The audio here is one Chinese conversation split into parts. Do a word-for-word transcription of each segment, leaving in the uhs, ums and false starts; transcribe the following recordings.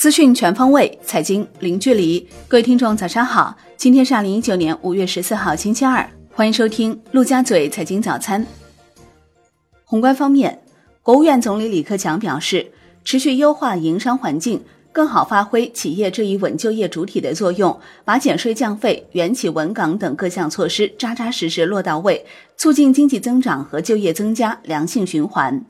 资讯全方位，财经零距离。各位听众早上好，今天是二零一九年五月十四号星期二，欢迎收听陆家嘴财经早餐。宏观方面，国务院总理李克强表示，持续优化营商环境，更好发挥企业这一稳就业主体的作用，把减税降费、援企稳岗等各项措施扎扎实实落到位，促进经济增长和就业增加良性循环。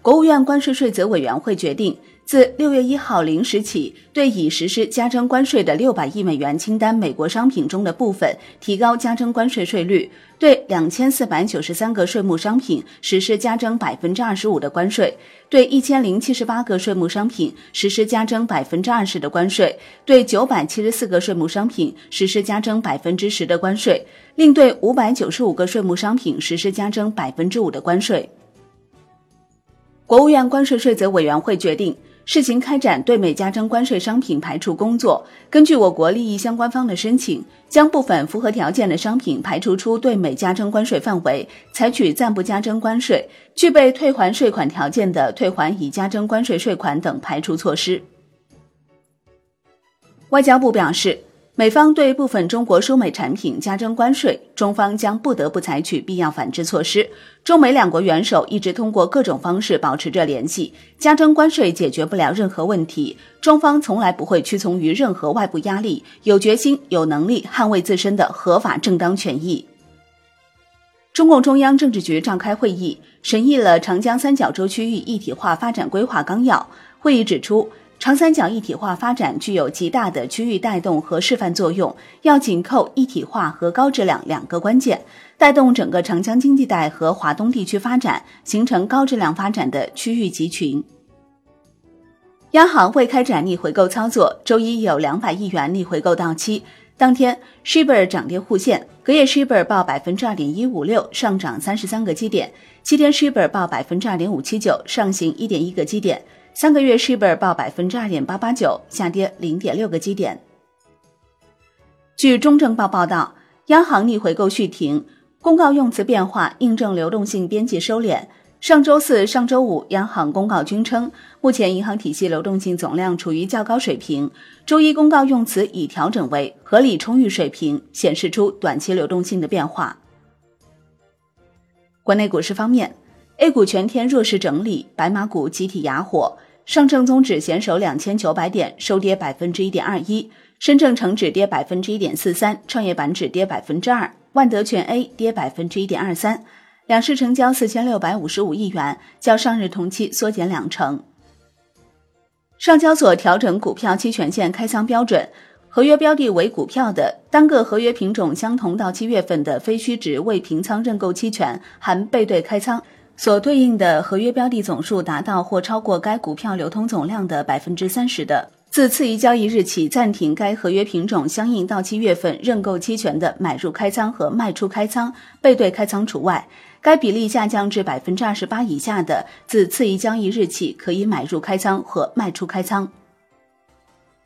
国务院关税税则委员会决定，自六月一号零时起，对已实施加征关税的六百亿美元清单美国商品中的部分提高加征关税税率，对两千四百九十三个税目商品实施加征 百分之二十五 的关税，对一千零七十八个税目商品实施加征 百分之二十 的关税，对九百七十四个税目商品实施加征 百分之十 的关税，另对五百九十五个税目商品实施加征 百分之五 的关税。国务院关税税则委员会决定，试行开展对美加征关税商品排除工作，根据我国利益相关方的申请，将部分符合条件的商品排除出对美加征关税范围，采取暂不加征关税、具备退还税款条件的退还已加征关税税款等排除措施。外交部表示，美方对部分中国输美产品加征关税，中方将不得不采取必要反制措施。中美两国元首一直通过各种方式保持着联系，加征关税解决不了任何问题，中方从来不会屈从于任何外部压力，有决心、有能力捍卫自身的合法正当权益。中共中央政治局召开会议，审议了长江三角洲区域一体化发展规划纲要。会议指出，长三角一体化发展具有极大的区域带动和示范作用，要紧扣一体化和高质量两个关键，带动整个长江经济带和华东地区发展，形成高质量发展的区域集群。央行未开展逆回购操作，周一有两百亿元逆回购到期。当天 Shibor 涨跌互现，隔夜 Shibor 报 百分之二点一五六， 上涨三十三个基点，七天 Shibor 报 百分之二点五七九， 上行 一点一个基点，三个月 Shibor 报 百分之二点八八九， 下跌 零点六个基点。据中证报报道，央行逆回购续停，公告用词变化印证流动性边际收敛。上周四、上周五，央行公告均称，目前银行体系流动性总量处于较高水平。周一公告用词已调整为合理充裕水平，显示出短期流动性的变化。国内股市方面，A 股全天弱势整理，白马股集体哑火，上证综指险守两千九百点，收跌 百分之一点二一， 深证成指跌 百分之一点四三， 创业板指跌 百分之二， 万德全 A 跌 百分之一点二三， 两市成交四千六百五十五亿元，较上日同期缩减两成。上交所调整股票期权限开仓标准，合约标的为股票的，单个合约品种相同到七月份的非虚值未平仓认购期权含背对开仓，所对应的合约标的总数达到或超过该股票流通总量的 百分之三十 的，自次一交易日起暂停该合约品种相应到期月份认购期权的买入开仓和卖出开仓，背对开仓除外。该比例下降至 百分之二十八 以下的，自次一交易日起可以买入开仓和卖出开仓。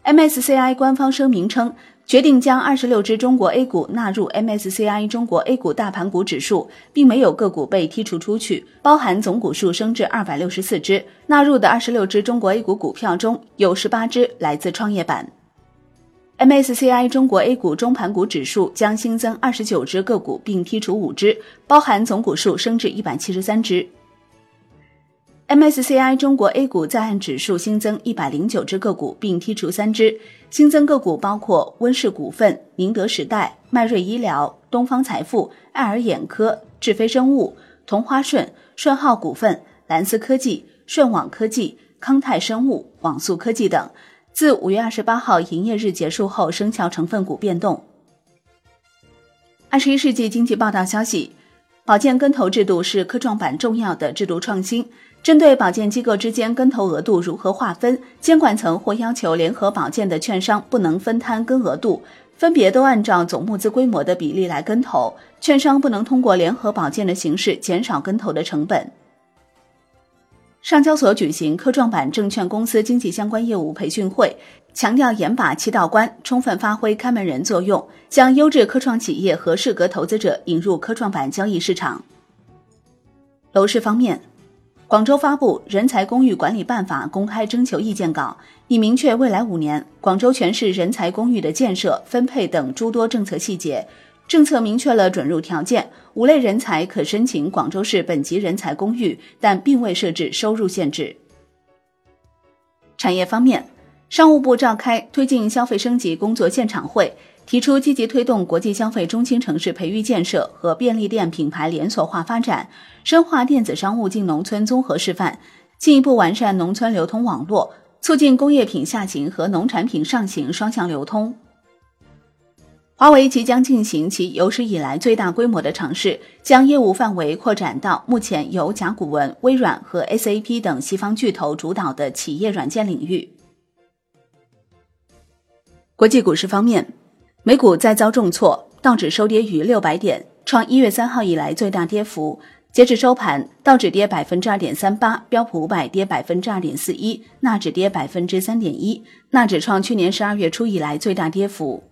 M S C I 官方声明称，决定将二十六只中国 A 股纳入 M S C I 中国 A 股大盘股指数，并没有个股被剔除出去，包含总股数升至二百六十四只。纳入的二十六只中国 A 股股票中，有十八只来自创业板。M S C I 中国 A 股中盘股指数将新增二十九只个股，并剔除五只，包含总股数升至一百七十三只。M S C I 中国 A 股在岸指数新增一百零九只个股，并剔除三只，新增个股包括温氏股份、宁德时代、迈瑞医疗、东方财富、爱尔眼科、智飞生物、同花顺、顺浩股份、蓝思科技、顺网科技、康泰生物、网速科技等，自五月二十八号营业日结束后生效成分股变动。二十一世纪经济报道消息，保荐跟投制度是科创板重要的制度创新，针对保荐机构之间跟投额度如何划分，监管层或要求联合保荐的券商不能分摊跟额度，分别都按照总募资规模的比例来跟投，券商不能通过联合保荐的形式减少跟投的成本。上交所举行科创板证券公司经济相关业务培训会，强调严把七道关，充分发挥看门人作用，将优质科创企业和适格投资者引入科创板交易市场。楼市方面，广州发布《人才公寓管理办法》公开征求意见稿，以明确未来五年广州全市人才公寓的建设、分配等诸多政策细节。政策明确了准入条件，五类人才可申请广州市本级人才公寓，但并未设置收入限制。产业方面，商务部召开推进消费升级工作现场会，提出积极推动国际消费中心城市培育建设和便利店品牌连锁化发展，深化电子商务进农村综合示范，进一步完善农村流通网络，促进工业品下行和农产品上行双向流通。华为即将进行其有史以来最大规模的尝试，将业务范围扩展到目前由甲骨文、微软和 S A P 等西方巨头主导的企业软件领域。国际股市方面，美股再遭重挫，道指收跌逾六百点，创一月三号以来最大跌幅。截至收盘，道指跌 百分之二点三八， 标普五百跌 百分之二点四一， 纳指跌 百分之三点一， 纳指创去年十二月初以来最大跌幅。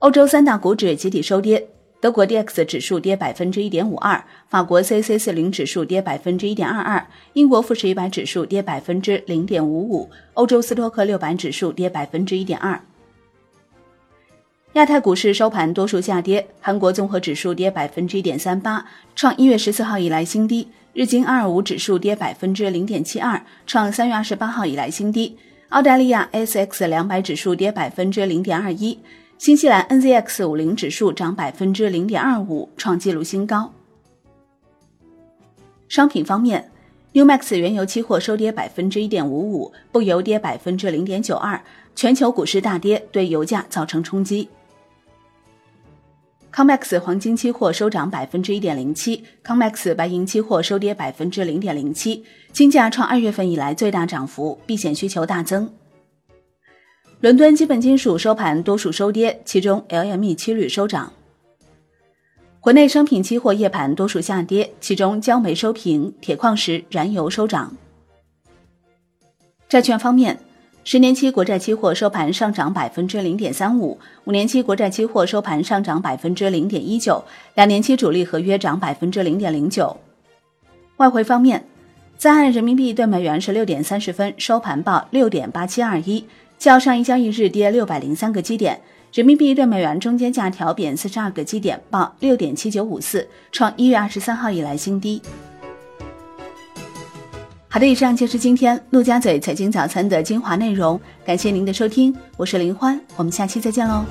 欧洲三大股指集体收跌，德国 D X 指数跌 百分之一点五二， 法国 C C 四十 指数跌 百分之一点二二， 英国富时一百指数跌 百分之零点五五， 欧洲斯托克六百指数跌 百分之一点二。亚太股市收盘多数下跌，韩国综合指数跌 百分之一点三八， 创一月十四号以来新低；日经二二五指数跌 百分之零点七二， 创三月二十八号以来新低；澳大利亚 S X 两百 指数跌 百分之零点二一， 新西兰 N Z X 五十 指数涨 百分之零点二五， 创纪录新高。商品方面，N E W M A X 原油期货收跌 百分之一点五五， 布油跌 百分之零点九二， 全球股市大跌，对油价造成冲击。C O M E X 黄金期货收涨 百分之一点零七， C O M E X 白银期货收跌 百分之零点零七， 金价创二月份以来最大涨幅，避险需求大增。伦敦基本金属收盘多数收跌，其中 L M E 七铝收涨。国内商品期货夜盘多数下跌，其中焦煤收平，铁矿石、燃油收涨。债券方面，十年期国债期货收盘上涨 百分之零点三五， 五年期国债期货收盘上涨 百分之零点一九， 两年期主力合约涨 百分之零点零九。 外汇方面，在岸人民币对美元 十六点三十分收盘报 六点八七二一， 较上一交易日跌六百零三个基点，人民币对美元中间价调贬四十二个基点，报 六点七九五四， 创一月二十三号以来新低。好的，以上就是今天陆家嘴财经早餐的精华内容，感谢您的收听，我是林欢，我们下期再见喽。